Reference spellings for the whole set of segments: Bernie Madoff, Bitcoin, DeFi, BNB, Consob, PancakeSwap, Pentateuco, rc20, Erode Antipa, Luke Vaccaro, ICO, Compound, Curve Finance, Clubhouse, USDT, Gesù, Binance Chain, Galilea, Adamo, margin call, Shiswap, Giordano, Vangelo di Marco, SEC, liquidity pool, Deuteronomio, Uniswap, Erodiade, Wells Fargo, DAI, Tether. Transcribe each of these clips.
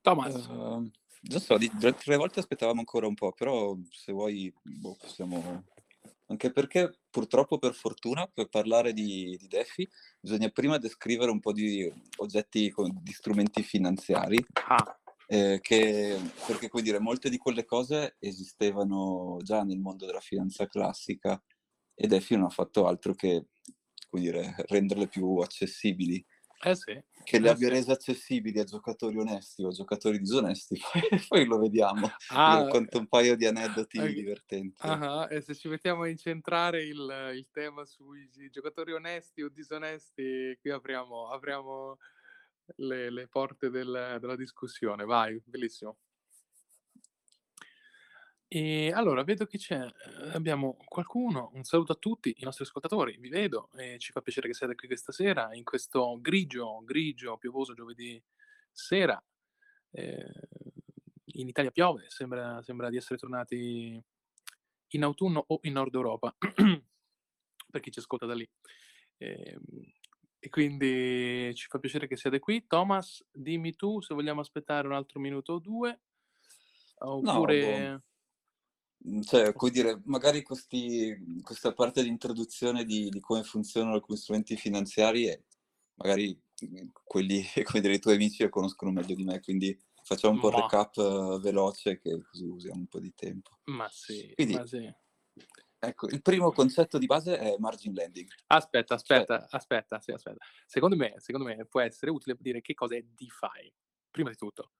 Thomas. Non so, tre volte aspettavamo ancora un po', però se vuoi possiamo... Anche perché purtroppo, per fortuna, per parlare di DeFi bisogna prima descrivere un po' di oggetti, di strumenti finanziari. Ah. Perché, come dire, molte di quelle cose esistevano già nel mondo della finanza classica e DeFi non ha fatto altro che, come dire, renderle più accessibili. Sì. Che le abbia rese accessibili a giocatori onesti o a giocatori disonesti, poi lo vediamo. Vi racconto un paio di aneddoti divertenti. E se ci mettiamo a incentrare il tema sui giocatori onesti o disonesti, qui apriamo le porte della discussione. Vai, bellissimo. E allora vedo che abbiamo qualcuno. Un saluto a tutti i nostri ascoltatori, vi vedo e ci fa piacere che siate qui questa sera in questo grigio piovoso giovedì sera. In Italia piove, sembra di essere tornati in autunno o in Nord Europa per chi ci ascolta da lì. E quindi ci fa piacere che siate qui. Thomas, dimmi tu se vogliamo aspettare un altro minuto o due, oppure no, cioè, come dire, magari questa parte di introduzione di come funzionano alcuni strumenti finanziari, e magari quelli, come dire, i tuoi amici lo conoscono meglio di me, quindi facciamo un po' il recap veloce, che così usiamo un po' di tempo. Ma sì. Ecco, il primo concetto di base è margin lending. Aspetta. Secondo me può essere utile dire che cosa è DeFi, prima di tutto.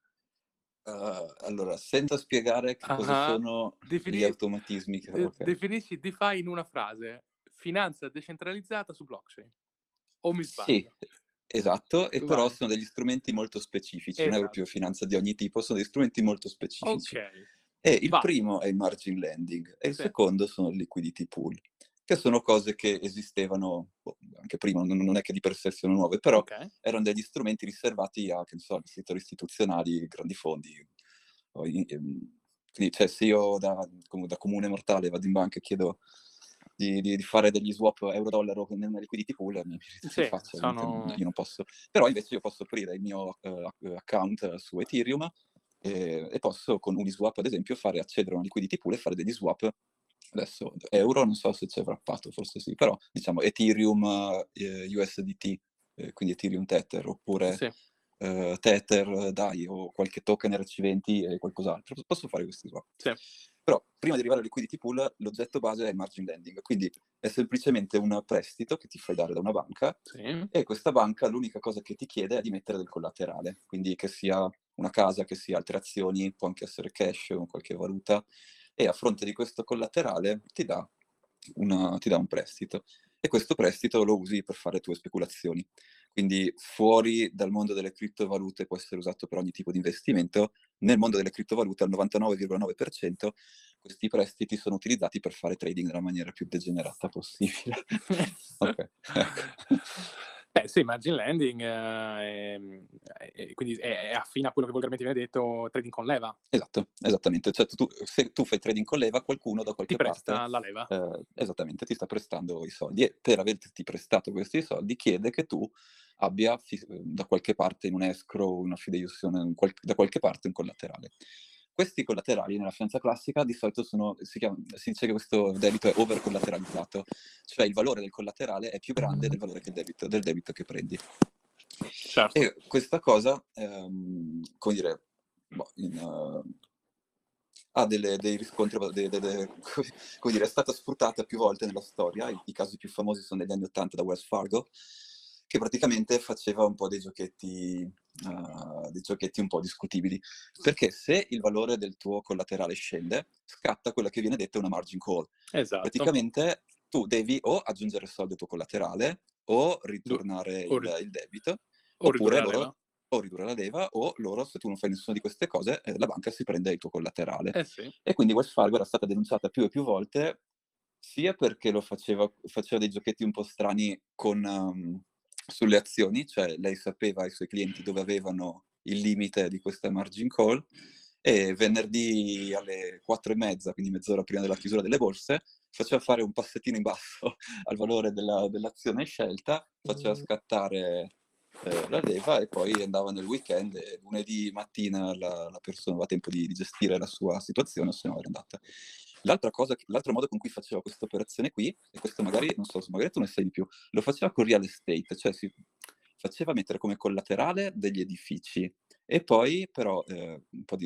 Allora, senza spiegare che cosa sono gli automatismi. Definisci DeFi in una frase: finanza decentralizzata su blockchain. O mi sbaglio? Sì, esatto, e però sono degli strumenti molto specifici, non è proprio finanza di ogni tipo, sono degli strumenti molto specifici. Ok. E il primo è il margin lending e il secondo sono il liquidity pool, che sono cose che esistevano anche prima, non è che di per sé siano nuove, però erano degli strumenti riservati a, che ne so, settori istituzionali, grandi fondi. Quindi, cioè, se io da comune mortale vado in banca e chiedo di fare degli swap euro-dollaro con una liquidity pool, io non posso. Però invece io posso aprire il mio account su Ethereum e posso con Uniswap, ad esempio, accedere a una liquidity pool e fare degli swap. Adesso euro non so se c'è wrappato, forse sì, però diciamo Ethereum USDT, quindi Ethereum Tether, oppure Tether DAI o qualche token rc20 e qualcos'altro. Posso fare questi swap. Sì. Però prima di arrivare al liquidity pool l'oggetto base è il margin lending, quindi è semplicemente un prestito che ti fai dare da una banca e questa banca l'unica cosa che ti chiede è di mettere del collaterale, quindi che sia una casa, che sia alterazioni, può anche essere cash o qualche valuta, e a fronte di questo collaterale ti dà un prestito, e questo prestito lo usi per fare tue speculazioni. Quindi fuori dal mondo delle criptovalute può essere usato per ogni tipo di investimento, nel mondo delle criptovalute al 99,9% questi prestiti sono utilizzati per fare trading nella maniera più degenerata possibile. Sì, margin lending quindi è affine a quello che volgarmente viene detto trading con leva. Esatto, esattamente. Cioè, se tu fai trading con leva, qualcuno da qualche parte ti presta la leva. Esattamente, ti sta prestando i soldi e per averti prestato questi soldi chiede che tu abbia da qualche parte, in un escrow, una fideiussione, da qualche parte un collaterale. Questi collaterali nella finanza classica di solito si dice che questo debito è overcollateralizzato, cioè il valore del collaterale è più grande del valore del debito che prendi. Certo. E questa cosa, ha dei riscontri, è stata sfruttata più volte nella storia. I casi più famosi sono negli anni '80 da Wells Fargo, che praticamente faceva un po' dei giochetti un po' discutibili, perché se il valore del tuo collaterale scende, scatta quella che viene detta una margin call. Esatto. Praticamente tu devi o aggiungere soldi al tuo collaterale, o ritornare il debito, o ridurre la leva, o loro, se tu non fai nessuna di queste cose, la banca si prende il tuo collaterale. E quindi Wells Fargo era stata denunciata più e più volte, sia perché lo faceva dei giochetti un po' strani sulle azioni, cioè lei sapeva ai suoi clienti dove avevano il limite di questa margin call, e venerdì alle 4:30, quindi mezz'ora prima della chiusura delle borse, faceva fare un passettino in basso al valore dell'azione scelta, faceva scattare la leva, e poi andava nel weekend e lunedì mattina la persona aveva tempo di gestire la sua situazione, o se no era andata. L'altro modo con cui faceva questa operazione qui, e questo magari, non so, magari tu ne sai di più, lo faceva con real estate, cioè si faceva mettere come collaterale degli edifici, e poi però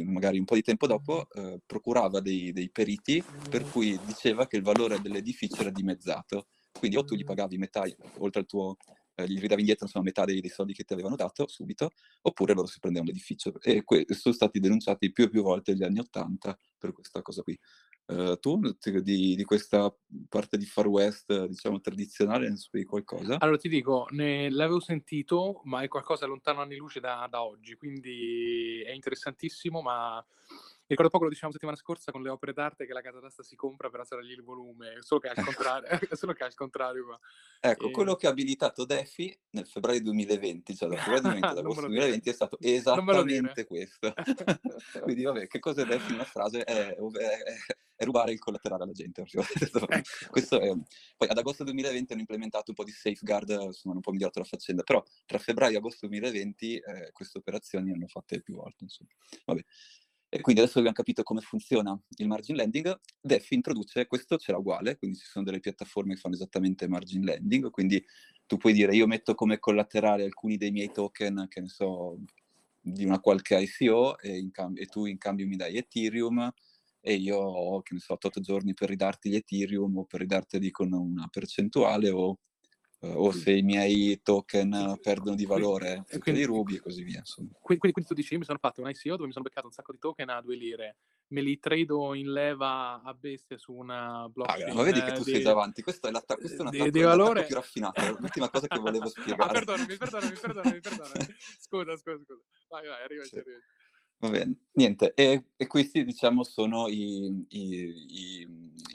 magari un po' di tempo dopo procurava dei periti, per cui diceva che il valore dell'edificio era dimezzato, quindi o tu gli pagavi metà, oltre al tuo, gli ridavi indietro insomma metà dei soldi che ti avevano dato subito, oppure loro si prendevano l'edificio, e sono stati denunciati più e più volte negli anni '80 per questa cosa qui. Tu di questa parte di Far West, diciamo, tradizionale, ne sai qualcosa? Allora ti dico, l'avevo sentito, ma è qualcosa lontano anni luce da oggi, quindi è interessantissimo, ma ricordo poco, lo dicevamo settimana scorsa, con le opere d'arte che la casa d'asta si compra per alzargli il volume, solo che è al contrario. Ecco, quello che ha abilitato DeFi nel febbraio 2020, cioè da febbraio 2020 ad agosto 2020, è stato esattamente questo. Quindi vabbè, che cosa è DeFi in una frase? È rubare il collaterale alla gente. Questo è... Poi ad agosto 2020 hanno implementato un po' di safeguard, insomma, hanno un po' migliorato la faccenda, però tra febbraio e agosto 2020 queste operazioni le hanno fatte più volte, insomma. Vabbè. E quindi adesso abbiamo capito come funziona il margin lending. DeFi introduce, questo c'era uguale, quindi ci sono delle piattaforme che fanno esattamente margin lending, quindi tu puoi dire io metto come collaterale alcuni dei miei token, che ne so, di una qualche ICO, e tu in cambio mi dai Ethereum, e io ho, che ne so, 8 giorni per ridarti gli Ethereum, o per ridarteli con una percentuale, o se i miei token perdono di valore, quindi li rubi e così via, insomma. Quindi tu dici, io mi sono fatto un ICO dove mi sono beccato un sacco di token a 2 lire, me li trado in leva a bestia su una blockchain. Ma vedi che tu sei davanti, questo è un attacco di valore più raffinato. L'ultima cosa che volevo spiegare. Ah, perdonami. Scusa. Vai, arrivaci. Va bene, niente, e questi diciamo sono i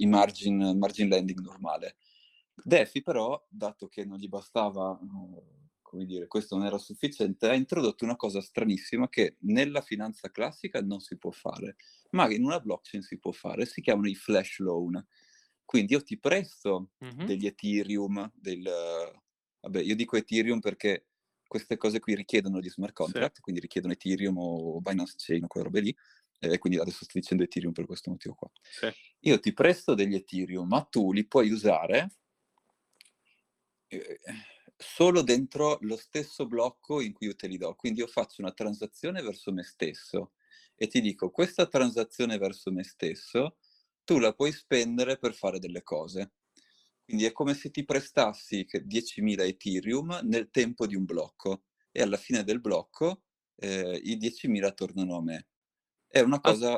margin lending normale. DeFi però, dato che non gli bastava, come dire, questo non era sufficiente, ha introdotto una cosa stranissima che nella finanza classica non si può fare, ma in una blockchain si può fare, si chiamano i flash loan. Quindi io ti presto degli Ethereum, vabbè, io dico Ethereum perché queste cose qui richiedono gli smart contract, sì. Quindi richiedono Ethereum o Binance Chain o quelle robe lì, quindi adesso sto dicendo Ethereum per questo motivo qua. Sì. Io ti presto degli Ethereum, ma tu li puoi usare solo dentro lo stesso blocco in cui io te li do. Quindi io faccio una transazione verso me stesso e ti dico, questa transazione verso me stesso tu la puoi spendere per fare delle cose. Quindi è come se ti prestassi 10.000 Ethereum nel tempo di un blocco, e alla fine del blocco i 10.000 tornano a me. È una cosa...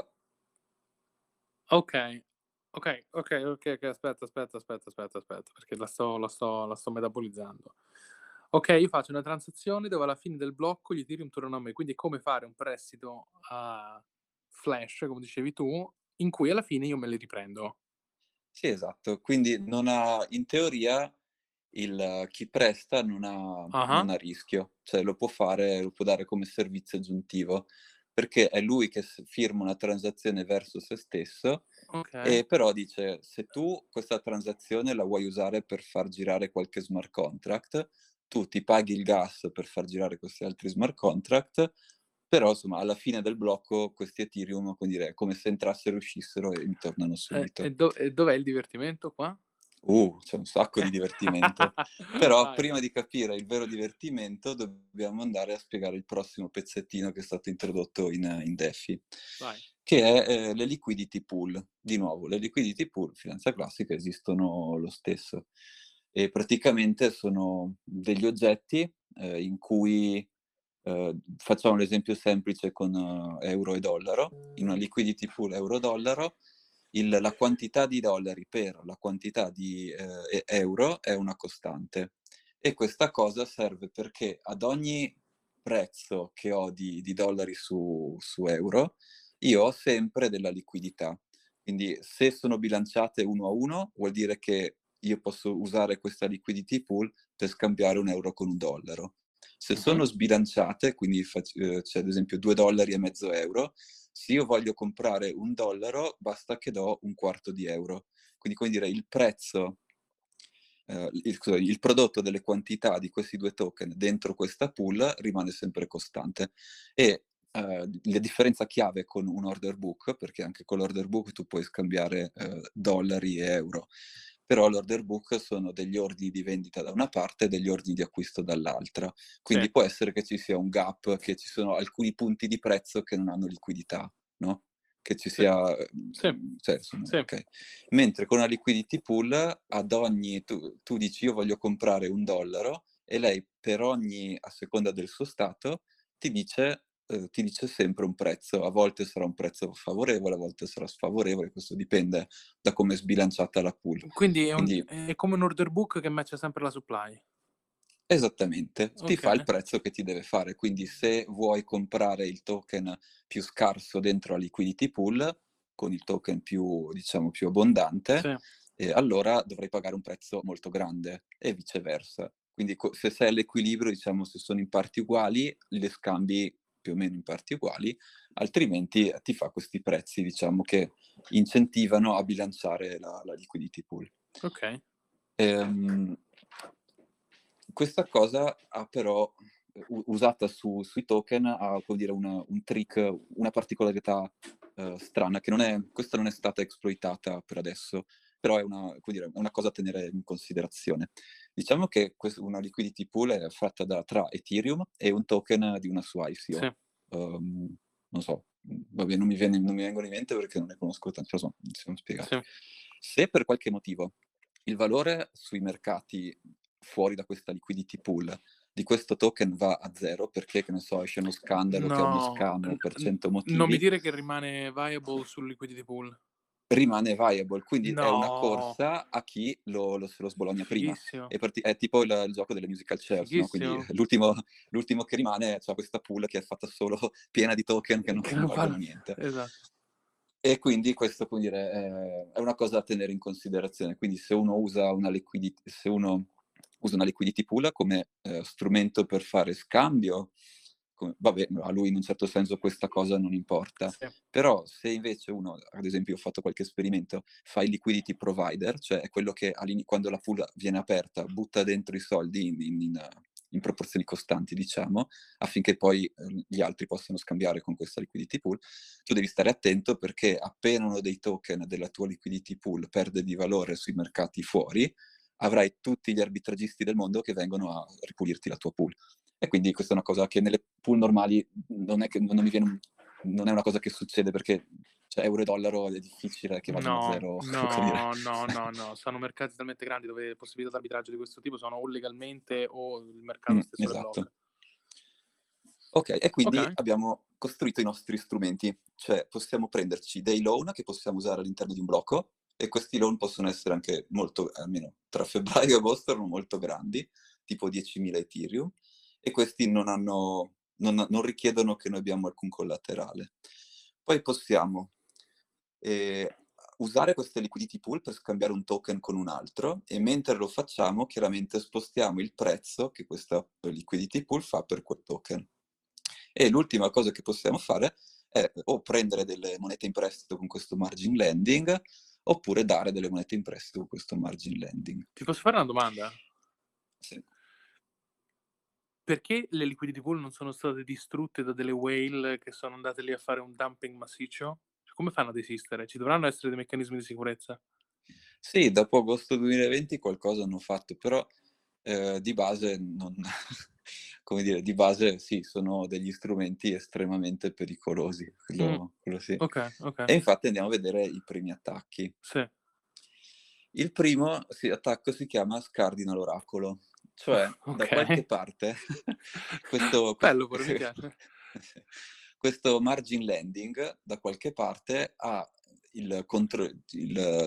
Ok, aspetta, perché la sto metabolizzando. Ok, io faccio una transazione dove alla fine del blocco gli Ethereum tornano a me, quindi è come fare un prestito a Flash, come dicevi tu, in cui alla fine io me li riprendo. Sì, esatto, quindi non ha, in teoria chi presta non ha rischio, cioè lo può dare come servizio aggiuntivo, perché è lui che firma una transazione verso se stesso, okay. E però dice, se tu questa transazione la vuoi usare per far girare qualche smart contract, tu ti paghi il gas per far girare questi altri smart contract, però insomma alla fine del blocco questi Ethereum, quindi è come se entrassero e uscissero e ritornano subito. E dov'è il divertimento qua? C'è un sacco di divertimento. Però prima di capire il vero divertimento dobbiamo andare a spiegare il prossimo pezzettino che è stato introdotto in DeFi, che è le liquidity pool. Di nuovo, le liquidity pool, finanza classica, esistono lo stesso, e praticamente sono degli oggetti in cui facciamo l'esempio semplice con euro e dollaro. In una liquidity pool euro-dollaro, la quantità di dollari per la quantità di euro è una costante, e questa cosa serve perché ad ogni prezzo che ho di dollari su euro io ho sempre della liquidità. Quindi se sono bilanciate 1 a 1 vuol dire che io posso usare questa liquidity pool per scambiare un euro con un dollaro. Se sono sbilanciate, quindi c'è ad esempio $2,50, se io voglio comprare un dollaro basta che do un quarto di euro. Quindi come dire, il prezzo il prodotto delle quantità di questi due token dentro questa pool rimane sempre costante. E la differenza chiave con un order book, perché anche con l'order book tu puoi scambiare dollari e euro, però l'order book sono degli ordini di vendita da una parte e degli ordini di acquisto dall'altra, quindi può essere che ci sia un gap, che ci sono alcuni punti di prezzo che non hanno liquidità, no? Che ci sia okay. Mentre con una liquidity pool ad ogni tu dici io voglio comprare un dollaro, e lei per ogni, a seconda del suo stato, ti dice sempre un prezzo. A volte sarà un prezzo favorevole, a volte sarà sfavorevole, questo dipende da come è sbilanciata la pool. Quindi è come un order book che matcha sempre la supply. Esattamente, okay. Ti fa il prezzo che ti deve fare, quindi se vuoi comprare il token più scarso dentro la liquidity pool con il token più, diciamo, più abbondante, allora dovrai pagare un prezzo molto grande, e viceversa. Quindi se sei all'equilibrio, diciamo, se sono in parti uguali, le scambi più o meno in parti uguali, altrimenti ti fa questi prezzi, diciamo, che incentivano a bilanciare la liquidity pool. Ok. Questa cosa ha però, usata sui token, ha, come dire, un trick, una particolarità strana, che questa non è stata esploitata per adesso, però è una cosa da tenere in considerazione. Diciamo che una liquidity pool è fatta tra Ethereum e un token di una sua ICO. Sì. Non so, vabbè, non mi vengono in mente perché non ne conosco tanto, però sono spiegati. Sì. Se per qualche motivo il valore sui mercati fuori da questa liquidity pool di questo token va a zero, perché, che ne so, esce uno scandalo, che è uno scam per 100 motivi. Non mi dire che rimane viable sul liquidity pool. Rimane viable, quindi è una corsa a chi se lo sbologna prima. È tipo il gioco delle musical chairs, no? Quindi l'ultimo che rimane c'ha questa pool che è fatta solo piena di token che non valgono niente. Esatto. E quindi questo, come dire, è una cosa da tenere in considerazione. Quindi se uno usa una liquidity pool come strumento per fare scambio, vabbè, a lui in un certo senso questa cosa non importa, però se invece uno, ad esempio, ho fatto qualche esperimento, fa il liquidity provider, cioè è quello che quando la pool viene aperta butta dentro i soldi in proporzioni costanti, diciamo, affinché poi gli altri possano scambiare con questa liquidity pool, tu devi stare attento, perché appena uno dei token della tua liquidity pool perde di valore sui mercati fuori, avrai tutti gli arbitragisti del mondo che vengono a ripulirti la tua pool. E quindi questa è una cosa che nelle pool normali non è una cosa che succede, perché, cioè, euro e dollaro è difficile che vadano a zero. No, sono mercati talmente grandi dove le possibilità di arbitraggio di questo tipo sono o legalmente o il mercato stesso. Esatto. Ok, e quindi abbiamo costruito i nostri strumenti, cioè possiamo prenderci dei loan che possiamo usare all'interno di un blocco, e questi loan possono essere anche molto, almeno tra febbraio e agosto, erano molto grandi, tipo 10.000 Ethereum, e questi non richiedono che noi abbiamo alcun collaterale. Poi possiamo usare queste liquidity pool per scambiare un token con un altro, e mentre lo facciamo chiaramente spostiamo il prezzo che questa liquidity pool fa per quel token. E l'ultima cosa che possiamo fare è o prendere delle monete in prestito con questo margin lending, oppure dare delle monete in prestito con questo margin lending. Ti posso fare una domanda? Sì. Perché le liquidity pool non sono state distrutte da delle whale che sono andate lì a fare un dumping massiccio? Come fanno ad esistere? Ci dovranno essere dei meccanismi di sicurezza? Sì, dopo agosto 2020 qualcosa hanno fatto, però di base non... come dire, di base sì, sono degli strumenti estremamente pericolosi, quello sì. Okay. E infatti andiamo a vedere i primi attacchi. Sì. Il primo attacco si chiama scardina l'oracolo. Cioè, da qualche parte, questo margin lending, da qualche parte,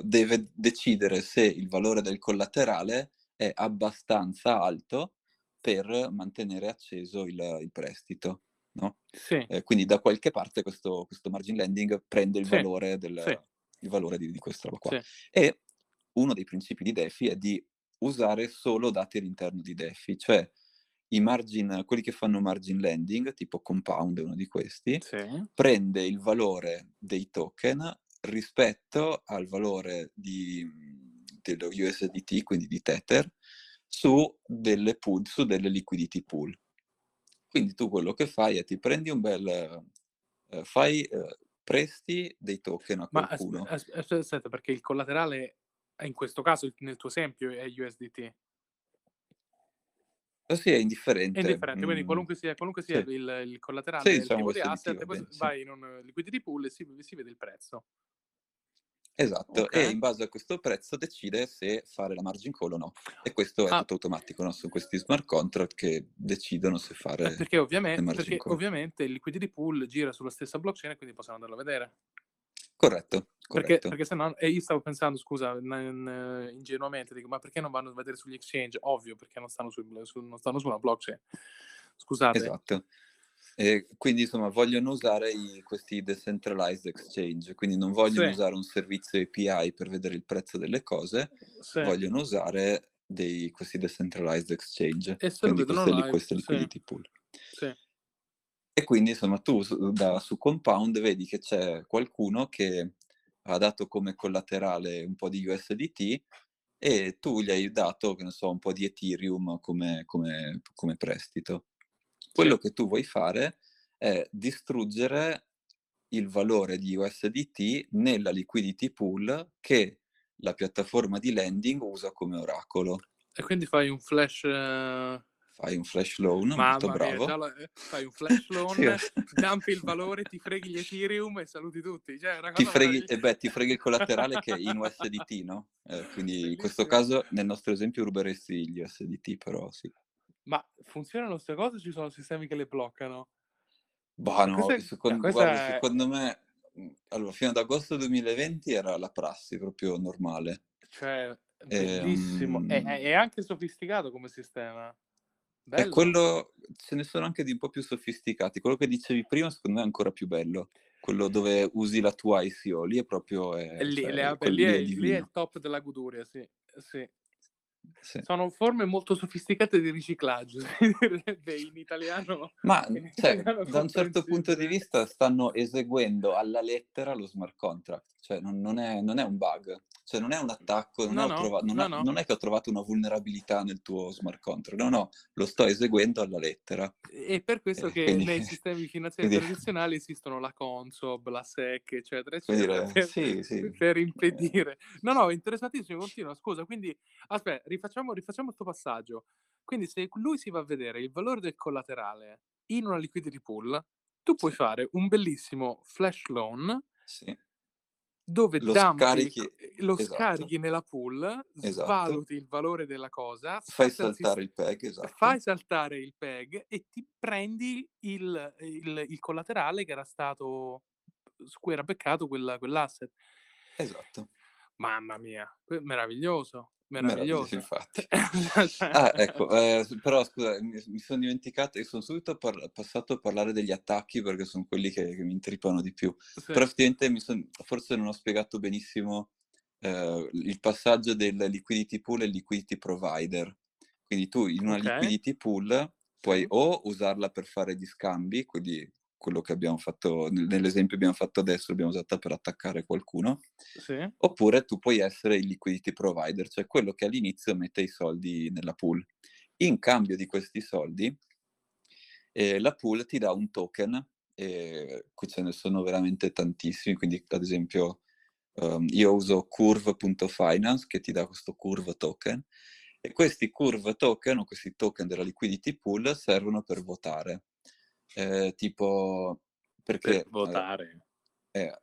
deve decidere se il valore del collaterale è abbastanza alto per mantenere acceso il prestito, no? Sì. Quindi da qualche parte questo margin lending prende il valore, il valore di questa roba qua. Sì. E uno dei principi di DeFi è di usare solo dati all'interno di DeFi, cioè quelli che fanno margin lending, tipo Compound è uno di questi, prende il valore dei token rispetto al valore dello USDT, quindi di Tether, su delle pool, su delle liquidity pool. Quindi tu quello che fai è ti prendi un bel... presti dei token a qualcuno. Aspetta, perché il collaterale è, in questo caso, nel tuo esempio, è USDT. Sì, è indifferente. È indifferente, quindi qualunque sia il collaterale, sì, diciamo, il tipo di asset, poi vai in un liquidity pool e si vede il prezzo. Esatto, okay. E in base a questo prezzo decide se fare la margin call o no. E questo è tutto automatico, no? Sono questi smart contract che decidono se fare perché ovviamente il liquidity pool gira sulla stessa blockchain, quindi possiamo andarlo a vedere. Corretto. Perché se no, e io stavo pensando, scusa, ingenuamente, dico, ma perché non vanno a vedere sugli exchange? Ovvio, perché non stanno su una blockchain. Scusate. Esatto. E quindi insomma vogliono usare questi decentralized exchange, quindi non vogliono usare un servizio API per vedere il prezzo delle cose, vogliono usare questi decentralized exchange, e quindi queste liquidity pool. Sì. E quindi insomma tu su Compound vedi che c'è qualcuno che ha dato come collaterale un po' di USDT e tu gli hai dato, che ne so, un po' di Ethereum come prestito. Quello che tu vuoi fare è distruggere il valore di USDT nella liquidity pool che la piattaforma di lending usa come oracolo. E quindi fai un flash... Fai un flash loan, molto bravo. Fai un flash loan, dampi il valore, ti freghi gli Ethereum e saluti tutti. Cioè, ti freghi il collaterale che è in USDT, no? Quindi in questo caso, nel nostro esempio, ruberesti gli USDT, però sì. Ma funzionano queste cose? Ci sono sistemi che le bloccano? Bah, no, secondo me, allora, fino ad agosto 2020 era la prassi proprio normale. Cioè, bellissimo. È anche sofisticato come sistema. Bello. Quello, ce ne sono anche di un po' più sofisticati. Quello che dicevi prima, secondo me, è ancora più bello. Quello dove usi la tua ICO, lì è proprio... Lì è il top della goduria, sì. Sì. Sono forme molto sofisticate di riciclaggio in italiano, ma da un certo punto di vista stanno eseguendo alla lettera lo smart contract, cioè non è un bug, cioè non è un attacco, non è che ho trovato una vulnerabilità nel tuo smart contract, lo sto eseguendo alla lettera. E per questo quindi, nei sistemi finanziari tradizionali esistono la Consob, la SEC, eccetera per impedire. È interessantissimo, continua, scusa. Quindi aspetta, rifacciamo questo passaggio. Quindi se lui si va a vedere il valore del collaterale in una liquidity pool, tu puoi fare un bellissimo flash loan dove lo scarichi nella pool, svaluti il valore della cosa, fai saltare il peg e ti prendi il collaterale che era stato beccato quell'asset. Esatto. Mamma mia, meraviglioso, infatti. Però scusa, mi sono dimenticato e sono subito passato a parlare degli attacchi, perché sono quelli che mi intripano di più. Però effettivamente forse non ho spiegato benissimo il passaggio del liquidity pool e liquidity provider. Quindi tu in una liquidity pool puoi o usarla per fare gli scambi, quindi quello che abbiamo fatto, nell'esempio abbiamo fatto adesso, l'abbiamo usata per attaccare qualcuno, oppure tu puoi essere il liquidity provider, cioè quello che all'inizio mette i soldi nella pool. In cambio di questi soldi, la pool ti dà un token, qui ce ne sono veramente tantissimi, quindi ad esempio io uso Curve.Finance, che ti dà questo Curve token, e questi Curve token, o questi token della liquidity pool, servono per votare. Tipo perché per votare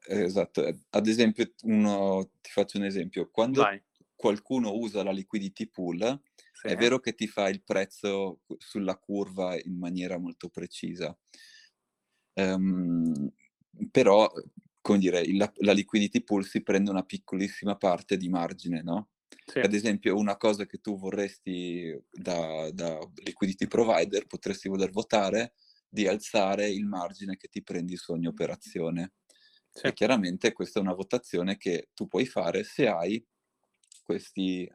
esatto, ad esempio ti faccio un esempio, quando qualcuno usa la liquidity pool è vero che ti fa il prezzo sulla curva in maniera molto precisa, però come dire la liquidity pool si prende una piccolissima parte di margine, no? Ad esempio una cosa che tu vorresti da liquidity provider, potresti voler votare di alzare il margine che ti prendi su ogni operazione. E chiaramente questa è una votazione che tu puoi fare se hai questi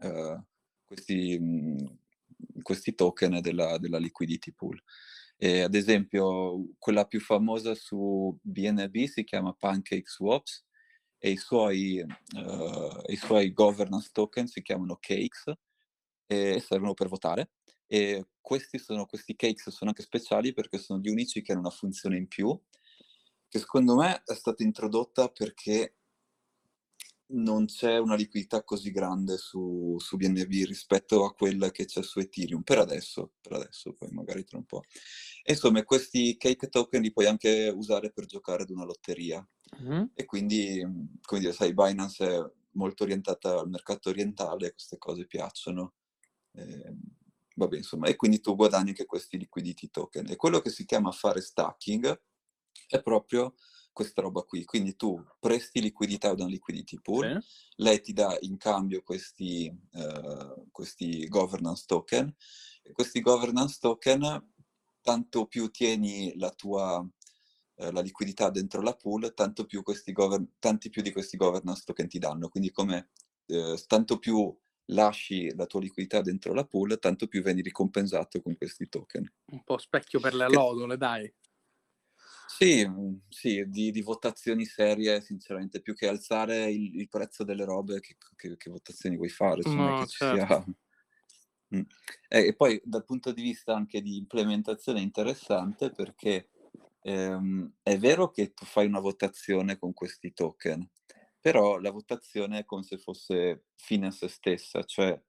token della liquidity pool. E ad esempio quella più famosa su BNB si chiama PancakeSwap, e i suoi governance token si chiamano cakes e servono per votare. E questi cakes sono anche speciali perché sono gli unici che hanno una funzione in più, che secondo me è stata introdotta perché non c'è una liquidità così grande su BNB rispetto a quella che c'è su Ethereum, per adesso, poi magari tra un po'. E insomma, questi cake token li puoi anche usare per giocare ad una lotteria. Mm-hmm. E quindi, sai, Binance è molto orientata al mercato orientale, queste cose piacciono. Vabbè, insomma, e quindi tu guadagni anche questi liquidity token. E quello che si chiama fare stacking è proprio questa roba qui. Quindi tu presti liquidità da un liquidity pool, lei ti dà in cambio questi governance token. E questi governance token, tanto più tieni la liquidità dentro la pool, tanto più tanti più di questi governance token ti danno. Quindi come tanto più lasci la tua liquidità dentro la pool, tanto più vieni ricompensato con questi token. Un po' specchio per le allodole, dai. Sì, di votazioni serie, sinceramente, più che alzare il prezzo delle robe, che votazioni vuoi fare? No, che certo. Ci sia. E poi dal punto di vista anche di implementazione è interessante perché è vero che tu fai una votazione con questi token, però la votazione è come se fosse fine a se stessa, cioè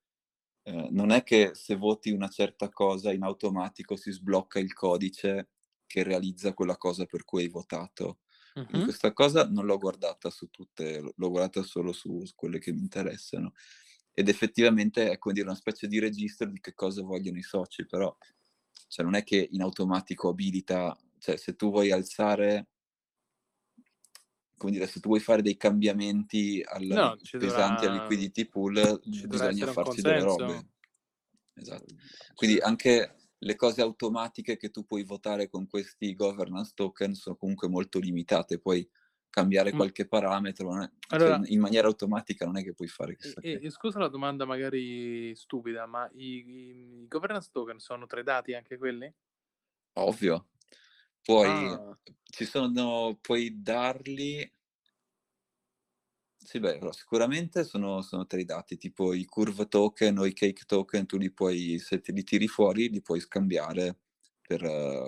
non è che se voti una certa cosa in automatico si sblocca il codice che realizza quella cosa per cui hai votato. Uh-huh. Questa cosa non l'ho guardata su tutte, l'ho guardata solo su quelle che mi interessano, ed effettivamente è come dire una specie di registro di che cosa vogliono i soci, però cioè, non è che in automatico abilita, cioè se tu vuoi alzare, come dire, se tu vuoi fare dei cambiamenti pesanti al liquidity pool, bisogna farci delle robe. Esatto. Quindi anche le cose automatiche che tu puoi votare con questi governance token sono comunque molto limitate, puoi cambiare qualche parametro, non è, allora, cioè, in maniera automatica non è che puoi fare chissà che. Scusa la domanda magari stupida, ma i governance token sono tradati anche quelli? Ovvio. Puoi darli. Sì, beh, sicuramente sono tradati, tipo i curve token o i cake token, tu li puoi, se li tiri fuori, li puoi scambiare per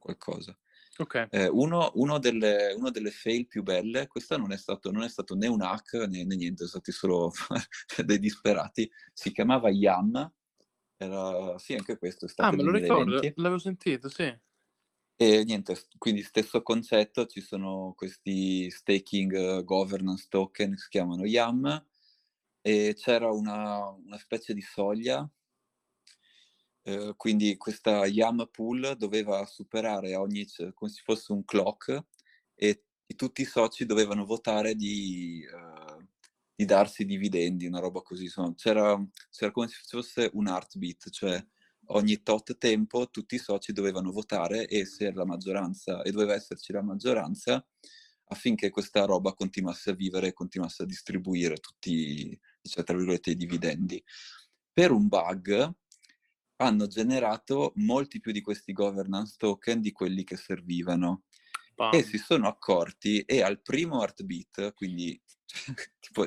qualcosa. Ok. Uno delle fail più belle, questa non è stato né un hack né niente, sono stati solo dei disperati, si chiamava Yam, era, sì, anche questo è stato me lo 2020. Ricordo, l'avevo sentito, sì. E niente, quindi stesso concetto, ci sono questi staking governance token che si chiamano YAM, e c'era una specie di soglia, quindi questa YAM pool doveva superare ogni, come se fosse un clock, e tutti i soci dovevano votare di darsi dividendi, una roba così, insomma, c'era come se fosse un heartbeat, cioè ogni tot tempo tutti i soci dovevano votare e doveva esserci la maggioranza affinché questa roba continuasse a vivere e continuasse a distribuire tutti, cioè, tra virgolette, i dividendi. Per un bug hanno generato molti più di questi governance token di quelli che servivano. Bam. E si sono accorti, e al primo heartbeat, quindi tipo,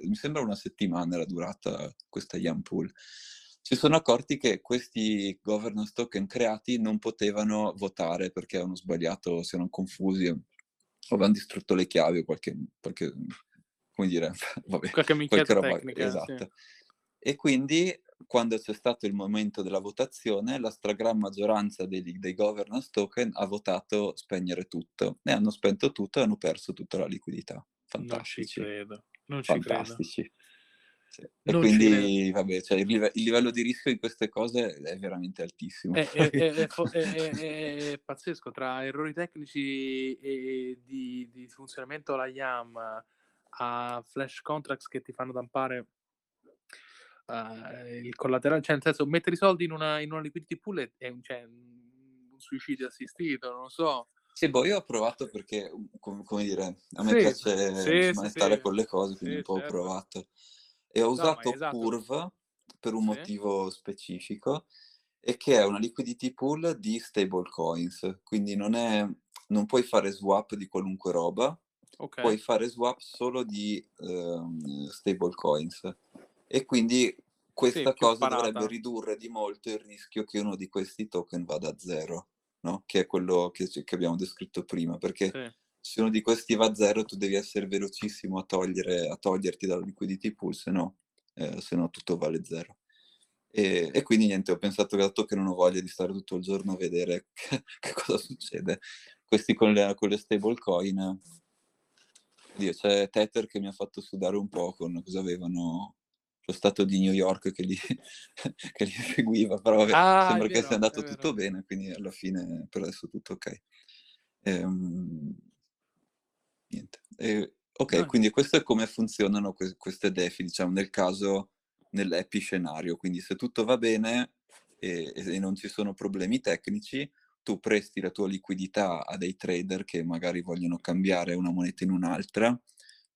mi sembra una settimana era durata questa YAM pool, si sono accorti che questi governance token creati non potevano votare perché avevano sbagliato, si erano confusi o avevano distrutto le chiavi o qualche come dire, vabbè, qualche minchiata tecnica. Esatto. Sì. E quindi quando c'è stato il momento della votazione, la stragrande maggioranza dei governance token ha votato spegnere tutto. Ne hanno spento tutto e hanno perso tutta la liquidità. Fantastici. Non ci credo. Sì. E quindi vabbè, cioè, il livello di rischio di queste cose è veramente altissimo, è pazzesco, tra errori tecnici e di funzionamento alla YAM a flash contracts che ti fanno tampare il collaterale, cioè nel senso mettere i soldi in una liquidity pool è un suicidio assistito, non so. Sì, boh, io ho provato perché come dire, a me piace stare con le cose, quindi un po' certo. Ho provato e ho usato Curve per un motivo specifico, e che è una liquidity pool di stablecoins, quindi non puoi fare swap di qualunque roba, okay, puoi fare swap solo di stable coins, e quindi questa cosa dovrebbe ridurre di molto il rischio che uno di questi token vada a zero, no? Che è quello che abbiamo descritto prima, perché se uno di questi va a zero tu devi essere velocissimo a toglierti dalla liquidity pool, se no tutto vale zero. E quindi niente, ho pensato che dato che non ho voglia di stare tutto il giorno a vedere che cosa succede, questi con le stable coin, c'è Tether che mi ha fatto sudare un po' con cosa avevano, lo stato di New York che li seguiva, però vabbè, sembra che sia andato tutto bene, quindi alla fine per adesso tutto ok. Quindi questo è come funzionano queste DeFi, diciamo, nel caso, nell'happy scenario. Quindi se tutto va bene e non ci sono problemi tecnici, tu presti la tua liquidità a dei trader che magari vogliono cambiare una moneta in un'altra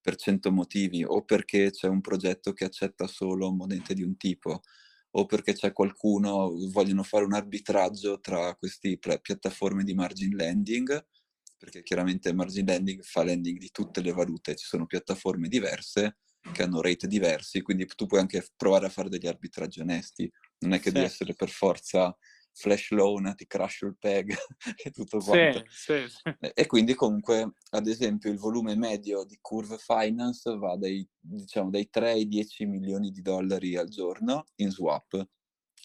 per 100 motivi, o perché c'è un progetto che accetta solo monete di un tipo, o perché c'è qualcuno, vogliono fare un arbitraggio tra queste piattaforme di margin lending, perché chiaramente margin lending fa lending di tutte le valute, ci sono piattaforme diverse che hanno rate diversi, quindi tu puoi anche provare a fare degli arbitraggi onesti, non è che devi essere per forza flash loan, ti crash il peg e tutto quanto. E quindi comunque, ad esempio, il volume medio di Curve Finance va dai 3 ai 10 milioni di dollari al giorno in swap.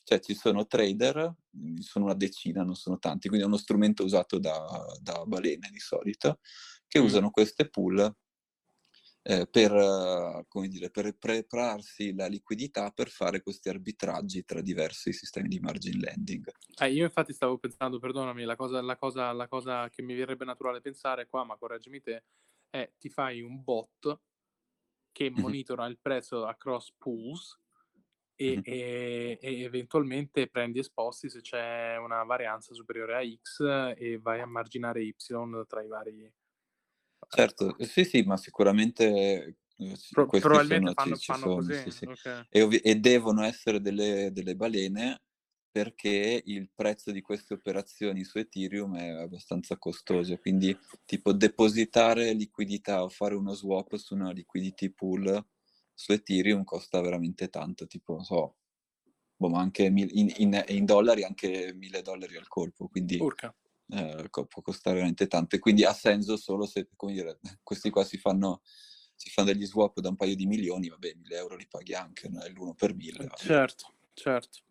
Cioè ci sono trader, sono una decina, non sono tanti, quindi è uno strumento usato da balene di solito, che usano queste pool per prepararsi la liquidità per fare questi arbitraggi tra diversi sistemi di margin lending. Io infatti stavo pensando, perdonami, la cosa che mi verrebbe naturale pensare qua, ma correggimi te, è ti fai un bot che monitora il prezzo across pools e eventualmente prendi esposti se c'è una varianza superiore a X e vai a marginare Y tra i vari. Certo, sì, ma sicuramente probabilmente fanno così. Sì. Okay. E devono essere delle balene, perché il prezzo di queste operazioni su Ethereum è abbastanza costoso, quindi tipo depositare liquidità o fare uno swap su una liquidity pool su Ethereum costa veramente tanto, tipo non so, ma anche in dollari anche $1,000 al colpo, quindi può costare veramente tanto, e quindi ha senso solo se, come dire, questi qua si fanno degli swap da un paio di milioni, vabbè, €1,000 li paghi anche, no? È l'1/1000. Certo.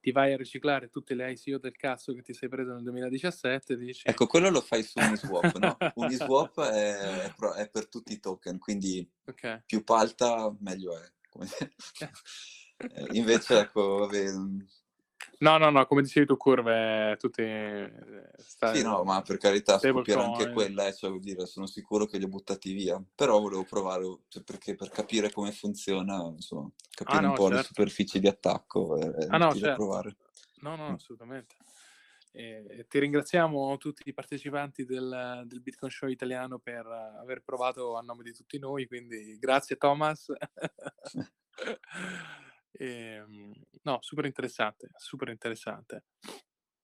Ti vai a riciclare tutte le ICO del cazzo che ti sei preso nel 2017 e dici... Ecco, quello lo fai su Uniswap, no? Uniswap è per tutti i token, quindi più palta meglio è. Invece, ecco, vabbè... No, come dicevi tu, curve tutte... Sì, no, ma per carità, scoprire anche quella, cioè, vuol dire, sono sicuro che li ho buttati via, però volevo provare, cioè, perché per capire come funziona, insomma, capire le superfici di attacco è utile provare. No, assolutamente. Ti ringraziamo tutti i partecipanti del Bitcoin Show italiano per aver provato a nome di tutti noi, quindi grazie Thomas. No, super interessante.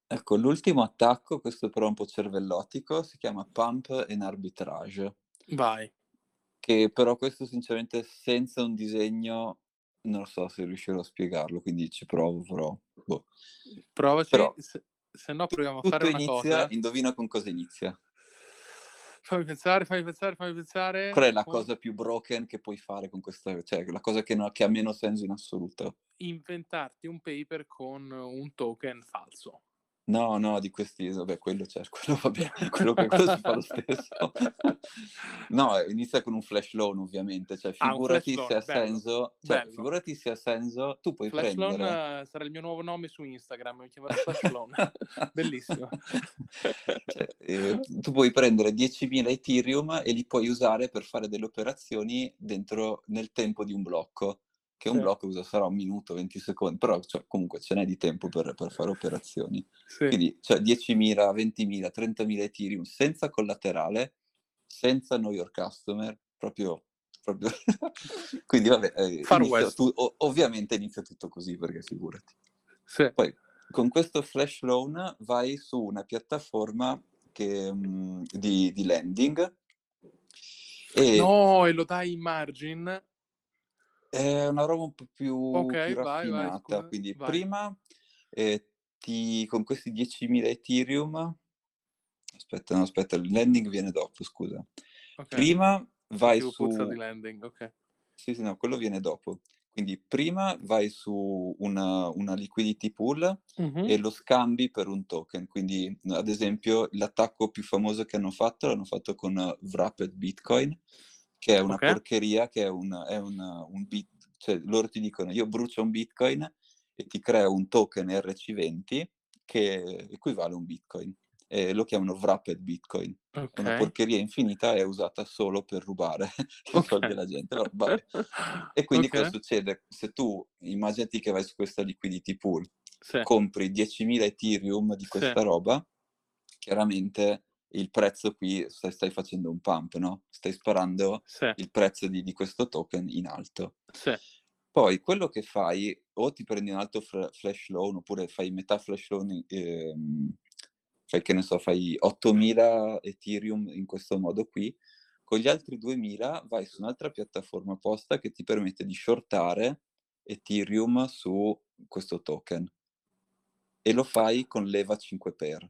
Ecco, l'ultimo attacco, questo però un po' cervellotico, si chiama Pump and Arbitrage. Vai. Che però questo sinceramente senza un disegno non so se riuscirò a spiegarlo, quindi ci provo, però... Boh. Provaci, però, se no proviamo a fare una cosa. Indovina con cosa inizia. Fammi pensare. Qual è la cosa più broken che puoi fare con questa... Cioè, la cosa che ha meno senso in assoluto. Inventarti un paper con un token falso. No, di questi... Vabbè, quello va bene. Quello si fa lo stesso. No, inizia con un flash loan, ovviamente. Cioè, figurati se ha senso... Figurati se ha senso... Tu puoi flash prendere... Flash loan sarà il mio nuovo nome su Instagram. Mi chiamerò flash loan. Bellissimo. Cioè, tu puoi prendere 10.000 Ethereum e li puoi usare per fare delle operazioni nel tempo di un blocco. Che un blocco sarà 1 minuto, 20 secondi, però cioè, comunque ce n'è di tempo per fare operazioni. Quindi cioè, 10.000, 20.000, 30.000 Ethereum senza collaterale, senza know your customer, proprio... Quindi vabbè, ovviamente inizia tutto così, perché figurati. Poi con questo flash loan vai su una piattaforma che, di lending. E no, e lo dai in margin? È una roba un po' più, okay, più raffinata, vai, quindi vai. Prima con questi 10.000 Ethereum, aspetta, il lending viene dopo, scusa. Okay. Prima vai su... di lending, ok. Sì, no, quello viene dopo. Quindi prima vai su una liquidity pool e lo scambi per un token. Quindi, ad esempio, l'attacco più famoso che hanno fatto, l'hanno fatto con Wrapped Bitcoin, che è una porcheria, che cioè loro ti dicono, io brucio un Bitcoin e ti creo un token rc20 che equivale a un Bitcoin. E lo chiamano Wrapped Bitcoin. Okay. È una porcheria infinita, è usata solo per rubare i soldi della gente. Però, vabbè. E quindi cosa succede? Se tu immaginati che vai su questa liquidity pool, compri 10.000 Ethereum di questa roba, chiaramente il prezzo qui, stai facendo un pump, no? Stai sparando il prezzo di questo token in alto. Poi quello che fai, o ti prendi un altro flash loan, oppure fai metà flash loan, fai 8.000 Ethereum in questo modo qui, con gli altri 2.000 vai su un'altra piattaforma apposta che ti permette di shortare Ethereum su questo token. E lo fai con leva 5x.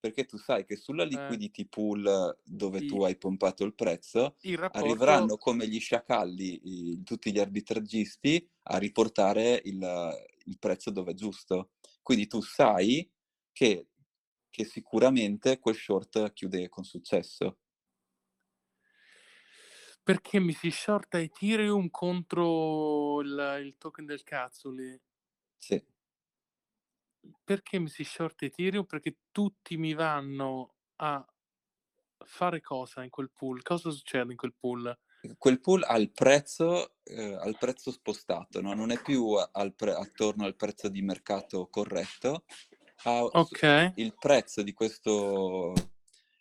Perché tu sai che sulla liquidity pool dove tu hai pompato il prezzo, il rapporto... arriveranno come gli sciacalli tutti gli arbitragisti a riportare il prezzo dove è giusto. Quindi tu sai che sicuramente quel short chiude con successo. Perché mi si shorta Ethereum contro il token del cazzo lì? Sì. Perché mi si short Ethereum? Perché tutti mi vanno a fare cosa in quel pool? Cosa succede in quel pool? Quel pool ha il prezzo spostato, no? Non è più attorno al prezzo di mercato corretto, ha il prezzo di questo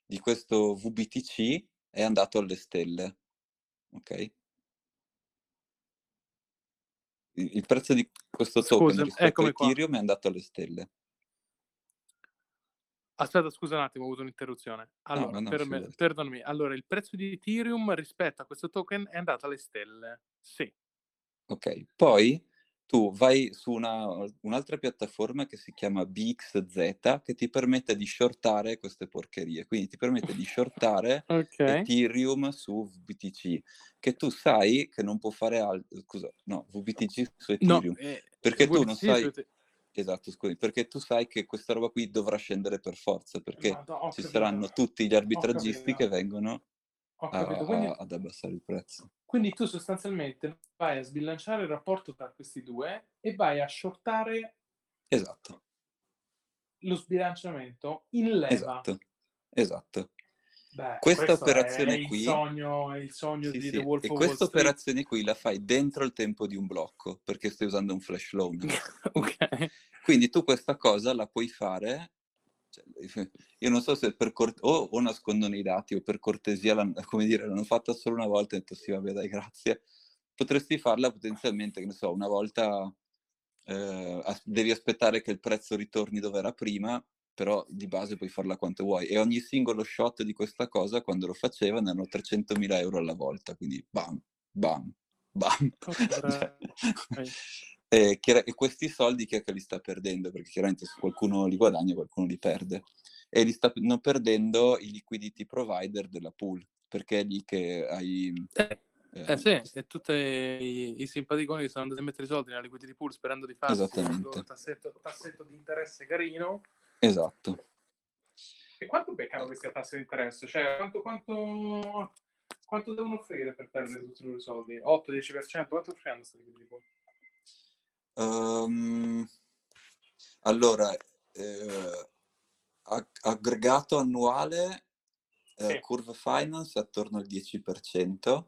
VBTC è andato alle stelle, ok? Il prezzo di questo token rispetto a Ethereum è andato alle stelle. Aspetta, scusa un attimo, ho avuto un'interruzione. Allora, perdonami. Allora, il prezzo di Ethereum rispetto a questo token è andato alle stelle. Sì. Ok, poi tu vai su un'altra piattaforma che si chiama BXZ, che ti permette di shortare queste porcherie. Quindi ti permette di shortare Ethereum su VBTC, che tu sai che non può fare altro. Scusa, no, VBTC su Ethereum. No, perché tu non sai... Esatto, scusi, perché tu sai che questa roba qui dovrà scendere per forza, perché ci saranno tutti gli arbitragisti che vengono ad abbassare il prezzo. Quindi tu sostanzialmente vai a sbilanciare il rapporto tra questi due e vai a shortare lo sbilanciamento in leva. Esatto. Beh, questa operazione è qui il sogno di The Wolf of Wall Street. E questa operazione qui la fai dentro il tempo di un blocco, perché stai usando un flash loan. Quindi tu questa cosa la puoi fare, cioè, io non so se o nascondono i dati o per cortesia l'hanno fatta solo una volta e ho detto sì, vabbè, dai, grazie. Potresti farla potenzialmente, che ne so, una volta devi aspettare che il prezzo ritorni dove era prima, però di base puoi farla quanto vuoi. E ogni singolo shot di questa cosa, quando lo facevano, erano 300.000 euro alla volta, quindi bam, bam, bam. E questi soldi chi è che li sta perdendo? Perché chiaramente qualcuno li guadagna, qualcuno li perde. E li stanno perdendo i liquidity provider della pool, perché è lì che hai... sì, e tutti i simpaticoni che stanno andando a mettere i soldi nella liquidity pool sperando di farsi un tassetto di interesse carino. Esatto. E quanto beccano questa tassa di interesse? Cioè, quanto devono offrire per perdere tutti i loro soldi? 8-10%? Quanto offriamo? Allora, aggregato annuale, Curve Finance attorno al 10%.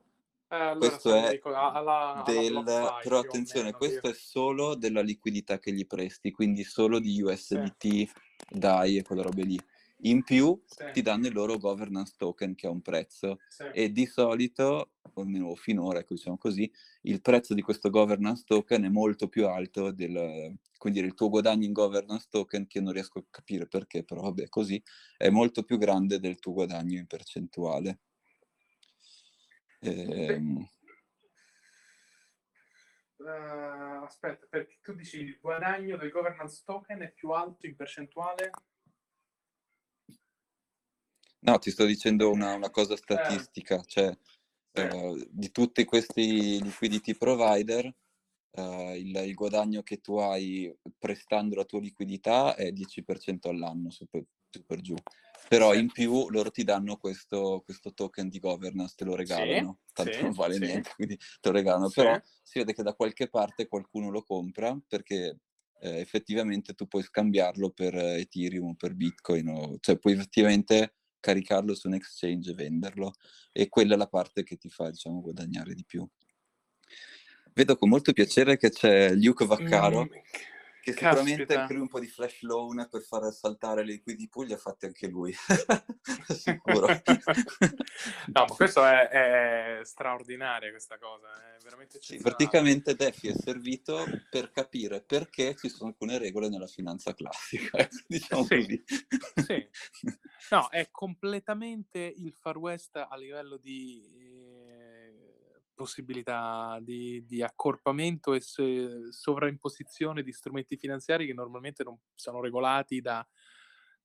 Allora, questo è però attenzione, questo è solo della liquidità che gli presti, quindi solo di USDT, DAI e quella roba lì. In più ti danno il loro governance token, che ha un prezzo, e di solito, o almeno finora, diciamo così, il prezzo di questo governance token è molto più alto del, quindi il tuo guadagno in governance token, che non riesco a capire perché, però vabbè, così, è molto più grande del tuo guadagno in percentuale. Aspetta, perché tu dici il guadagno del governance token è più alto in percentuale? No, ti sto dicendo una cosa statistica, cioè di tutti questi liquidity provider il guadagno che tu hai prestando la tua liquidità è 10% all'anno, super giù. Però in più loro ti danno questo token di governance, te lo regalano, tanto non vale niente, quindi te lo regalano. Però si vede che da qualche parte qualcuno lo compra, perché effettivamente tu puoi scambiarlo per Ethereum, per Bitcoin, cioè puoi effettivamente caricarlo su un exchange e venderlo, e quella è la parte che ti fa, diciamo, guadagnare di più. Vedo con molto piacere che c'è Luke Vaccaro, che sicuramente crei un po' di flash loan per far saltare le liquidi pool, li ha fatti anche lui, sicuro. No, ma questo è straordinario, questa cosa, è veramente praticamente DeFi è servito per capire perché ci sono alcune regole nella finanza classica, diciamo così. Sì. No, è completamente il Far West a livello di possibilità di accorpamento e sovraimposizione di strumenti finanziari che normalmente non sono regolati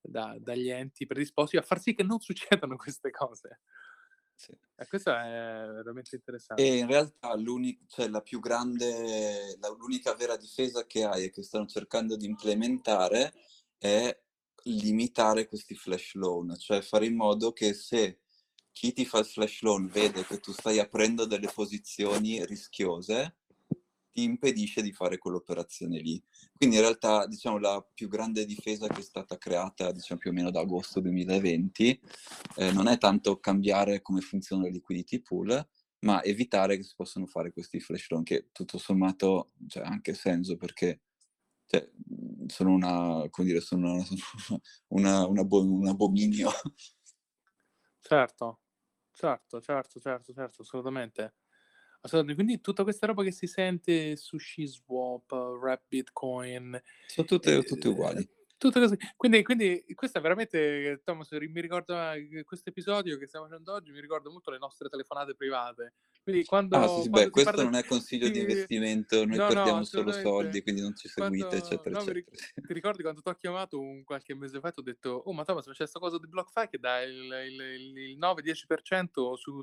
dagli enti predisposti a far sì che non succedano queste cose. Sì. E questo è veramente interessante. E in realtà l'unica vera difesa che hai, e che stanno cercando di implementare, è limitare questi flash loan, cioè fare in modo che, se chi ti fa il flash loan vede che tu stai aprendo delle posizioni rischiose, ti impedisce di fare quell'operazione lì. Quindi in realtà, diciamo, la più grande difesa che è stata creata, diciamo, più o meno da agosto 2020, non è tanto cambiare come funziona la liquidity pool, ma evitare che si possano fare questi flash loan, che tutto sommato c'è anche senso, perché sono un abominio. Certo, assolutamente. Quindi tutta questa roba che si sente su Shiswap, Wrapped Bitcoin, sono tutte uguali. Tutte cose. Quindi questa è veramente, Thomas, mi ricorda questo episodio che stiamo facendo oggi, mi ricordo molto le nostre telefonate private. Quindi quando questo non è consiglio di investimento, noi perdiamo solo soldi, quindi non ci seguite, eccetera. Ti ricordi quando ti ho chiamato qualche mese fa e ti ho detto: oh, ma Thomas, c'è questa cosa di BlockFi che dà il 9-10% su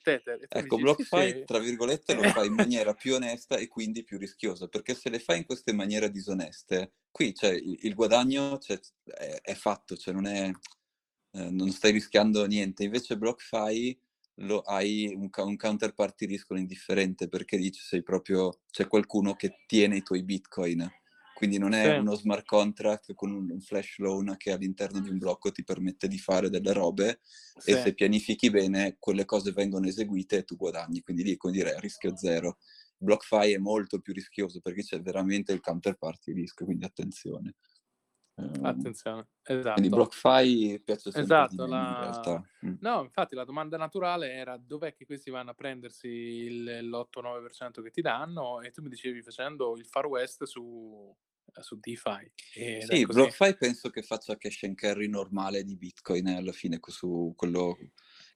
Tether. Ecco, BlockFi, tra virgolette, lo fa in maniera più onesta e quindi più rischiosa, perché se le fai in queste maniere disoneste, qui c'è il guadagno, è fatto, non è, non stai rischiando niente. Invece BlockFi hai un counterparty risk indifferente, perché dici c'è qualcuno che tiene i tuoi bitcoin, quindi non è uno smart contract con un flash loan che all'interno di un blocco ti permette di fare delle robe, e se pianifichi bene quelle cose vengono eseguite e tu guadagni, quindi lì, come dire, è rischio zero. BlockFi è molto più rischioso perché c'è veramente il counterparty risk, quindi attenzione, esatto. Quindi BlockFi piace sempre di meno, in realtà. No, infatti la domanda naturale era: dov'è che questi vanno a prendersi l'8-9% che ti danno? E tu mi dicevi facendo il Far West su DeFi. Sì, BlockFi penso che faccia cash and carry normale di Bitcoin, alla fine, su quello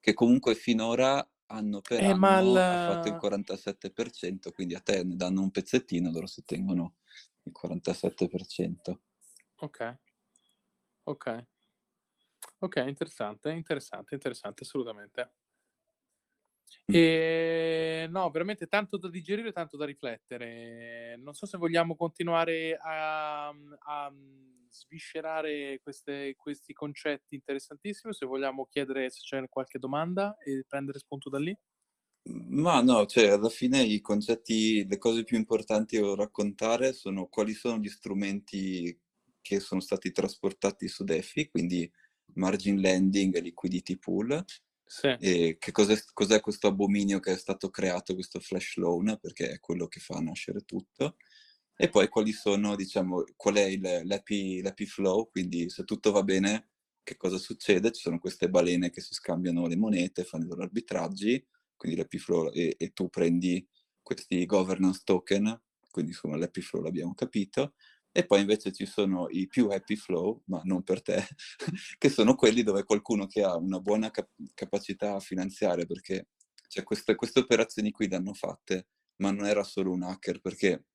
che comunque finora hanno per anno fatto il 47%, quindi a te ne danno un pezzettino, loro si tengono il 47%. Ok, interessante, assolutamente. E no, veramente tanto da digerire, tanto da riflettere. Non so se vogliamo continuare a sviscerare questi concetti interessantissimi, se vogliamo chiedere se c'è qualche domanda e prendere spunto da lì. Ma no, alla fine i concetti, le cose più importanti da raccontare sono quali sono gli strumenti che sono stati trasportati su DeFi, quindi margin lending e liquidity pool, e che cos'è questo abominio che è stato creato, questo flash loan, perché è quello che fa nascere tutto, e poi qual è l'happy flow, quindi se tutto va bene che cosa succede? Ci sono queste balene che si scambiano le monete, fanno i loro arbitraggi, quindi l'Epiflow, e tu prendi questi governance token, quindi insomma l'Epiflow l'abbiamo capito, e poi invece ci sono i più happy flow, ma non per te, che sono quelli dove qualcuno che ha una buona capacità finanziaria, perché cioè, queste operazioni qui l'hanno fatte, ma non era solo un hacker, perché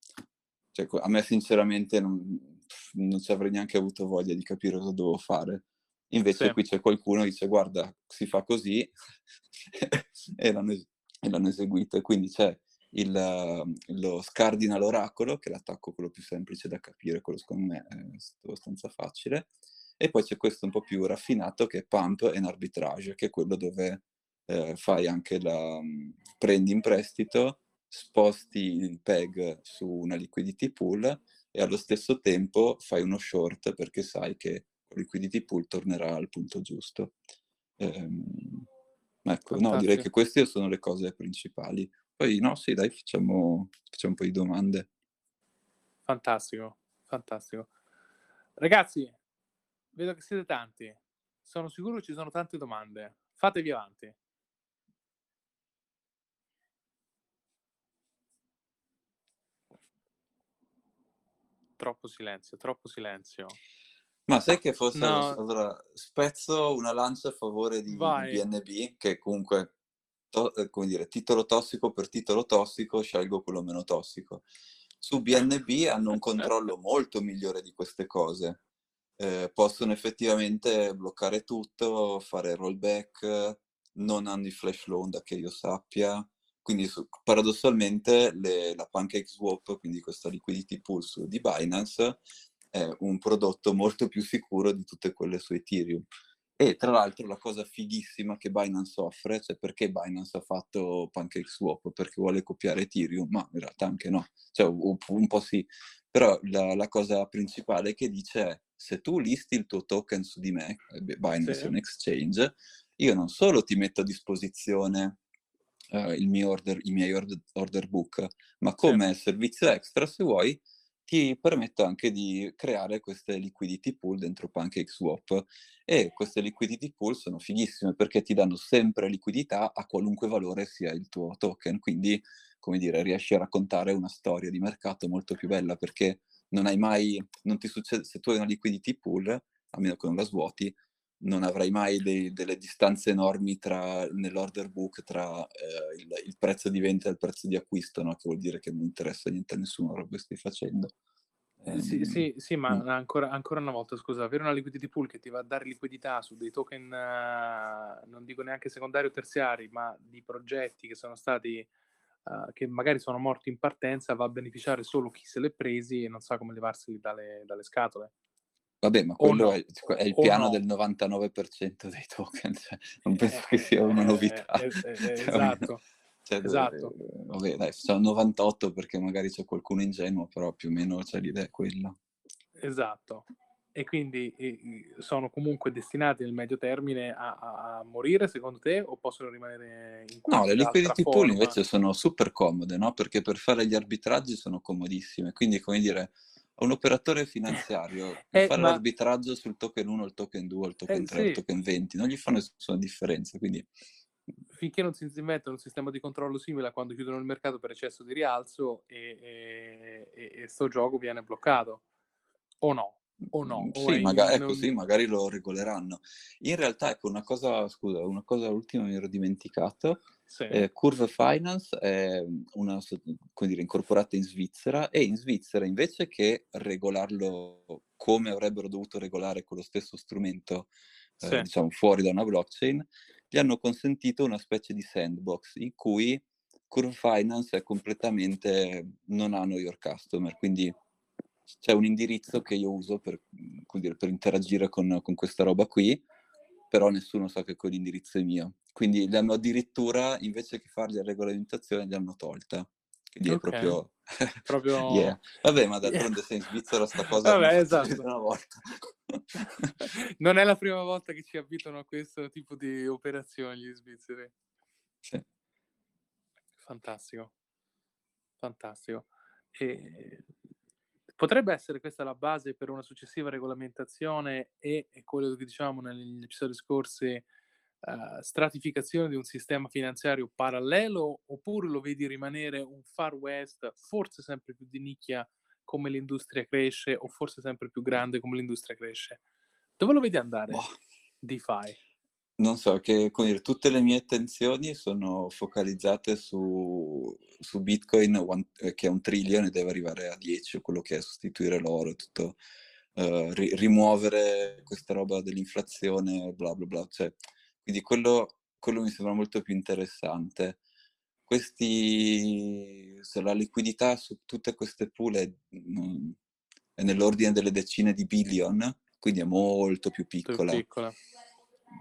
cioè, a me sinceramente non ci avrei neanche avuto voglia di capire cosa dovevo fare. Invece sì, qui c'è qualcuno che dice guarda, si fa così, e l'hanno eseguito, e quindi c'è lo scardina l'oracolo, che è l'attacco quello più semplice da capire, quello secondo me è stato abbastanza facile, e poi c'è questo un po' più raffinato che è pump and arbitrage, che è quello dove fai anche prendi in prestito, sposti il peg su una liquidity pool e allo stesso tempo fai uno short, perché sai che il liquidity pool tornerà al punto giusto. Ecco, no, direi che queste sono le cose principali. Poi no, sì, dai, facciamo un po' di domande. Fantastico, fantastico. Ragazzi, vedo che siete tanti. Sono sicuro ci sono tante domande. Fatevi avanti. Troppo silenzio, troppo silenzio. Ma sai che forse no. Allora, spezzo una lancia a favore di BNB, che comunque... come dire, titolo tossico per titolo tossico, scelgo quello meno tossico. Su BNB hanno un controllo molto migliore di queste cose, possono effettivamente bloccare tutto, fare rollback, non hanno i flash loan da che io sappia, quindi paradossalmente la PancakeSwap, quindi questa liquidity pool di Binance, è un prodotto molto più sicuro di tutte quelle su Ethereum. E tra l'altro la cosa fighissima che Binance offre, cioè perché Binance ha fatto PancakeSwap? Perché vuole copiare Ethereum? Ma in realtà anche no, cioè un po' sì, però la cosa principale che dice è: se tu listi il tuo token su di me, Binance sì, è un exchange, io non solo ti metto a disposizione i miei order book, ma come sì, servizio extra, se vuoi, ti permetto anche di creare queste liquidity pool dentro PancakeSwap. E queste liquidity pool sono fighissime perché ti danno sempre liquidità a qualunque valore sia il tuo token, quindi, come dire, riesci a raccontare una storia di mercato molto più bella, perché non hai mai, non ti succede, se tu hai una liquidity pool, a meno che non la svuoti, non avrai mai delle distanze enormi nell'order book tra il prezzo di vendita e il prezzo di acquisto, no? Che vuol dire che non interessa niente a nessuno quello che stai facendo. Sì, ma ancora una volta, scusa, avere una liquidity pool che ti va a dare liquidità su dei token, non dico neanche secondari o terziari, ma di progetti che sono stati, che magari sono morti in partenza, va a beneficiare solo chi se l'è presi e non sa come levarseli dalle scatole. Vabbè, ma quello no, è il piano no, del 99% dei token, cioè, non penso che sia una novità. Esatto, cioè, esatto. Vabbè, dai, sono 98 perché magari c'è qualcuno ingenuo, però più o meno c'è l'idea è quella. Esatto, e quindi sono comunque destinati nel medio termine a morire, secondo te, o possono rimanere in qualche altra? No, le liquidity pool invece sono super comode, no? Perché per fare gli arbitraggi sono comodissime, quindi, come dire... un operatore finanziario fare l'arbitraggio sul token 1, il token 2, il token 3, sì, il token 20, non gli fa nessuna differenza, quindi finché non si inventano un sistema di controllo simile a quando chiudono il mercato per eccesso di rialzo e sto gioco viene bloccato o no sì, o ecco, sì, magari lo regoleranno in realtà. Ecco, una cosa ultima mi ero dimenticato. Sì. Curve Finance è una, come dire, incorporata in Svizzera, e in Svizzera invece che regolarlo come avrebbero dovuto regolare con lo stesso strumento, sì, diciamo fuori da una blockchain, gli hanno consentito una specie di sandbox in cui Curve Finance è completamente non ha know your customer, quindi c'è un indirizzo che io uso per interagire con questa roba qui, però nessuno sa che quell'indirizzo è mio. Quindi l'hanno addirittura, invece che fargli la regolamentazione, l'hanno tolta. Quindi okay, è proprio... yeah. Vabbè, ma d'altronde se in Svizzera sta cosa... Vabbè, esatto. Una volta. Non è la prima volta che ci abitano a questo tipo di operazioni gli svizzeri. Sì. Fantastico. Fantastico. E... Potrebbe essere questa la base per una successiva regolamentazione e quello che dicevamo negli episodi scorsi, stratificazione di un sistema finanziario parallelo, oppure lo vedi rimanere un far west, forse sempre più di nicchia come l'industria cresce, o forse sempre più grande come l'industria cresce? Dove lo vedi andare, DeFi? Non so, che come dire, tutte le mie attenzioni sono focalizzate su Bitcoin, che è 1 trilione e deve arrivare a 10, quello che è sostituire l'oro, tutto, rimuovere questa roba dell'inflazione, bla bla bla, cioè, quindi quello mi sembra molto più interessante. La liquidità su tutte queste pool è nell'ordine delle decine di billion, quindi è molto più piccola.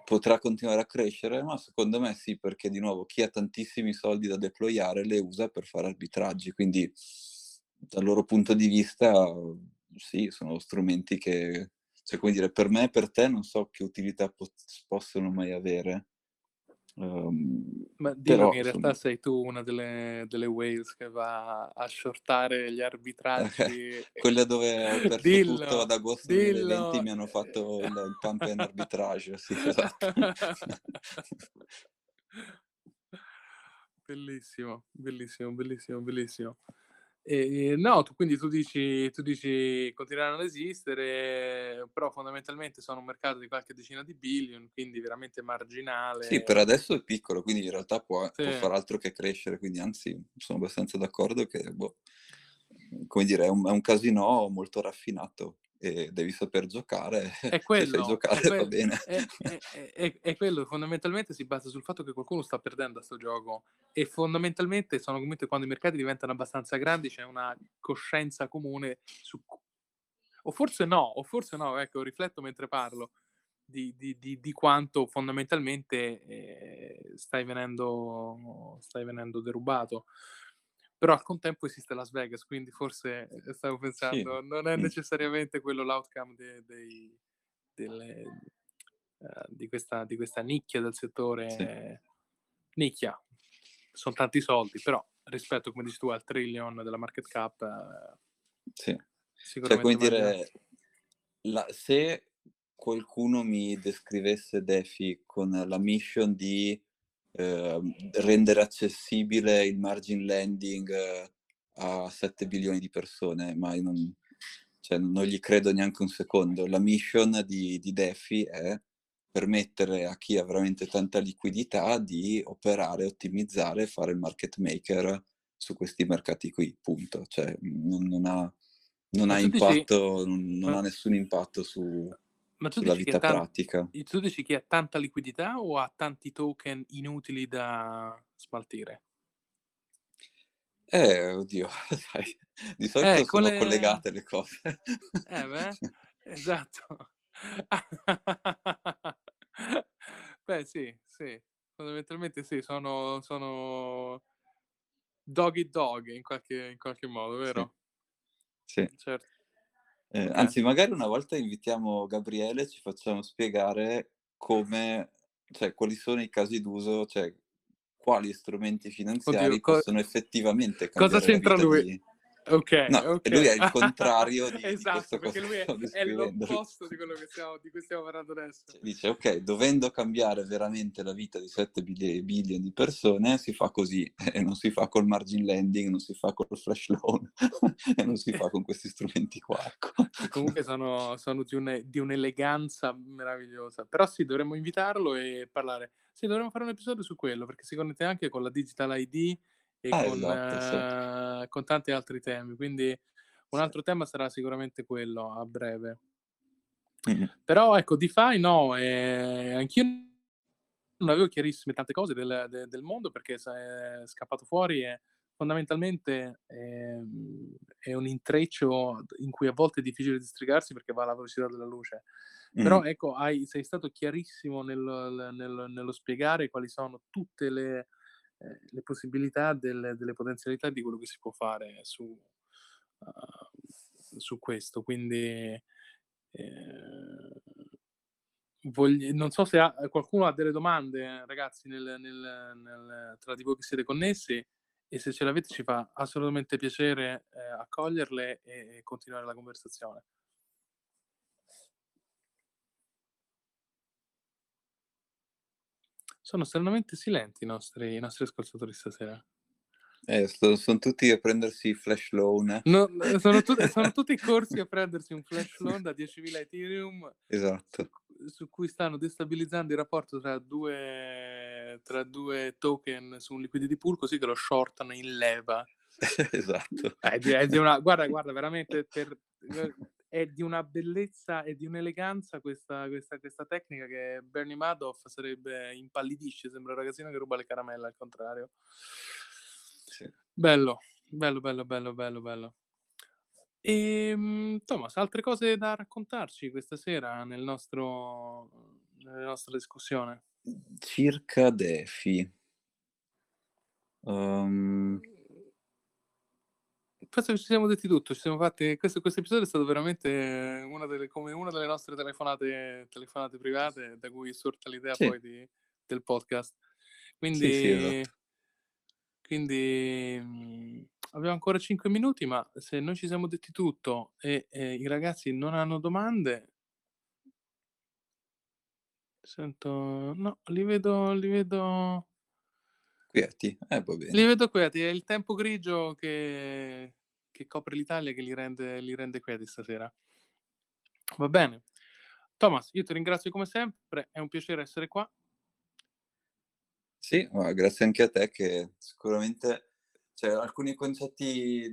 Potrà continuare a crescere, ma secondo me sì, perché di nuovo chi ha tantissimi soldi da deployare le usa per fare arbitraggi, quindi dal loro punto di vista sì, sono strumenti che, cioè, come dire, per me e per te non so che utilità possono mai avere. Ma però, in realtà sei tu una delle whales che va a shortare gli arbitraggi. Quella dove per tutto ad agosto 2020 mi hanno fatto il pump and arbitrage. Sì, esatto. Bellissimo. No, tu dici continueranno ad esistere, però fondamentalmente sono un mercato di qualche decina di billion, quindi veramente marginale. Sì, per adesso è piccolo, quindi in realtà può far altro che crescere, quindi anzi sono abbastanza d'accordo che, come dire, è un casino molto raffinato e devi saper giocare. È quello, se sai giocare va bene. È quello, fondamentalmente si basa sul fatto che qualcuno sta perdendo a sto gioco, e fondamentalmente sono convinto che quando i mercati diventano abbastanza grandi c'è una coscienza comune su... o forse no, ecco, rifletto mentre parlo di quanto fondamentalmente stai venendo derubato. Però al contempo esiste Las Vegas, quindi forse stavo pensando, sì, non è necessariamente quello l'outcome di questa nicchia del settore. Sì. Nicchia, sono tanti soldi, però rispetto, come dici tu, al trillion della market cap, sì, sicuramente. Cioè, come dire, se qualcuno mi descrivesse DeFi con la mission di rendere accessibile il margin lending a 7 bilioni di persone, ma non gli credo neanche un secondo. La mission di DeFi è permettere a chi ha veramente tanta liquidità di operare, ottimizzare, fare il market maker su questi mercati qui, punto. Cioè, non ha impatto, non ha nessun impatto su... Ma tu dici vita pratica. Tu dici che ha tanta liquidità o ha tanti token inutili da smaltire? Oddio, sai, di solito sono collegate le cose. Esatto. Beh, sì, fondamentalmente sì, sono dog in qualche modo, vero? Sì. Certo. Anzi, magari una volta invitiamo Gabriele e ci facciamo spiegare come, cioè, quali sono i casi d'uso, cioè quali strumenti finanziari possono effettivamente cambiare. Cosa c'entra lui? Ok. Lui è il contrario di esatto, di questo, perché lui è l'opposto di quello di cui stiamo parlando adesso. Cioè, dice, ok, dovendo cambiare veramente la vita di 7 billion di persone, si fa così, e non si fa col margin lending, non si fa col flash loan, e non si fa con questi strumenti qua. Comunque sono di un'eleganza meravigliosa. Però sì, dovremmo invitarlo e parlare. Sì, dovremmo fare un episodio su quello, perché si connette anche con la Digital ID, con tanti altri temi, quindi un altro tema sarà sicuramente quello a breve. Però ecco, DeFi no, anch'io non avevo chiarissime tante cose del mondo, perché è scappato fuori, e fondamentalmente è un intreccio in cui a volte è difficile districarsi perché va alla velocità della luce. Però ecco, sei stato chiarissimo nello spiegare quali sono tutte le possibilità delle potenzialità di quello che si può fare su questo, quindi non so se qualcuno ha delle domande, ragazzi, tra di voi che siete connessi, e se ce l'avete ci fa assolutamente piacere accoglierle e continuare la conversazione. Sono stranamente silenti i nostri ascoltatori stasera. Sono tutti a prendersi flash loan. No, sono tutti corsi a prendersi un flash loan da 10.000 Ethereum. Esatto. Su cui stanno destabilizzando il rapporto tra due token su un liquidity pool, così che lo shortano in leva. Esatto. Guarda, veramente è di una bellezza e di un'eleganza questa tecnica, che Bernie Madoff sarebbe impallidisce, sembra un ragazzino che ruba le caramelle, al contrario. Sì. Bello. E Thomas, altre cose da raccontarci questa sera nella nostra discussione? Circa DeFi. Penso che ci siamo detti tutto, ci siamo fatti. Questo episodio è stato veramente come una delle nostre telefonate private, da cui è sorta l'idea poi del podcast. Quindi, sì, esatto. Quindi abbiamo ancora 5 minuti, ma se noi ci siamo detti tutto e i ragazzi non hanno domande, no, li vedo quieti. Va bene. Li vedo quieti, è il tempo grigio che copre l'Italia, che li rende quieti stasera. Va bene. Thomas, io ti ringrazio come sempre, è un piacere essere qua. Sì, ma grazie anche a te, che sicuramente alcuni concetti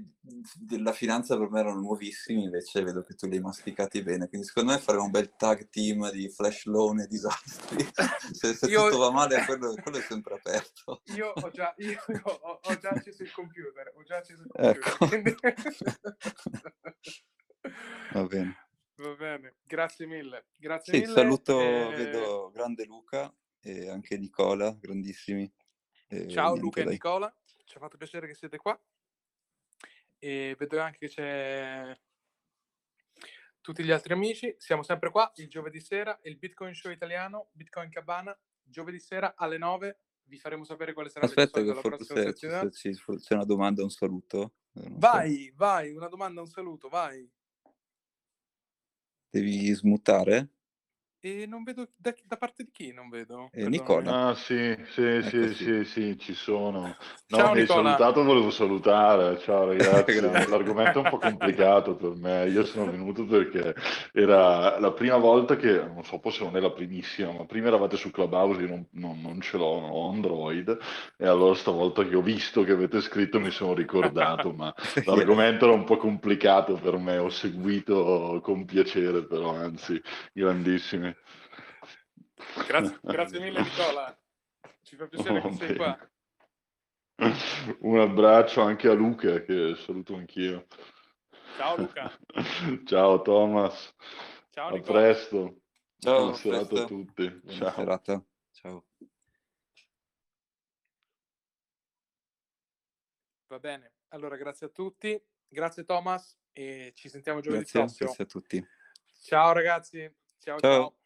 della finanza per me erano nuovissimi, invece vedo che tu li hai masticati bene, quindi secondo me faremo un bel tag team di flash loan e disastri. Se tutto va male, quello è sempre aperto. Io ho già acceso il computer, ecco. Quindi... Va bene, grazie mille. Saluto, vedo grande Luca e anche Nicola, grandissimi. Ciao Luca e Nicola, ci ha fatto piacere che siete qua, e vedo anche che c'è tutti gli altri amici. Siamo sempre qua il giovedì sera, il Bitcoin Show italiano, Bitcoin Cabana, giovedì sera alle 9. Vi faremo sapere quale sarà. Aspetta, che forse c'è una domanda, un saluto. Vai, una domanda, un saluto, vai. Devi smutare? E non vedo da parte di chi, non vedo. Nicola. Ah sì, ci sono. Ciao, mi hai salutato, volevo salutare. Ciao ragazzi, l'argomento è un po' complicato per me. Io sono venuto perché era la prima volta che, non so, forse non è la primissima, ma prima eravate su Clubhouse, io non ce l'ho, non ho Android, e allora stavolta che ho visto che avete scritto mi sono ricordato, ma l'argomento era un po' complicato per me, ho seguito con piacere però, anzi, grandissimi. Grazie mille Nicola, ci fa piacere che sei qua. Un abbraccio anche a Luca, che saluto anch'io. Ciao Luca. Ciao Thomas. Ciao Nicola. A presto. Ciao, buona serata a tutti. Buona serata. Ciao. Va bene, allora grazie a tutti, grazie Thomas, e ci sentiamo giovedì prossimo. Grazie a tutti. Ciao ragazzi. Ciao.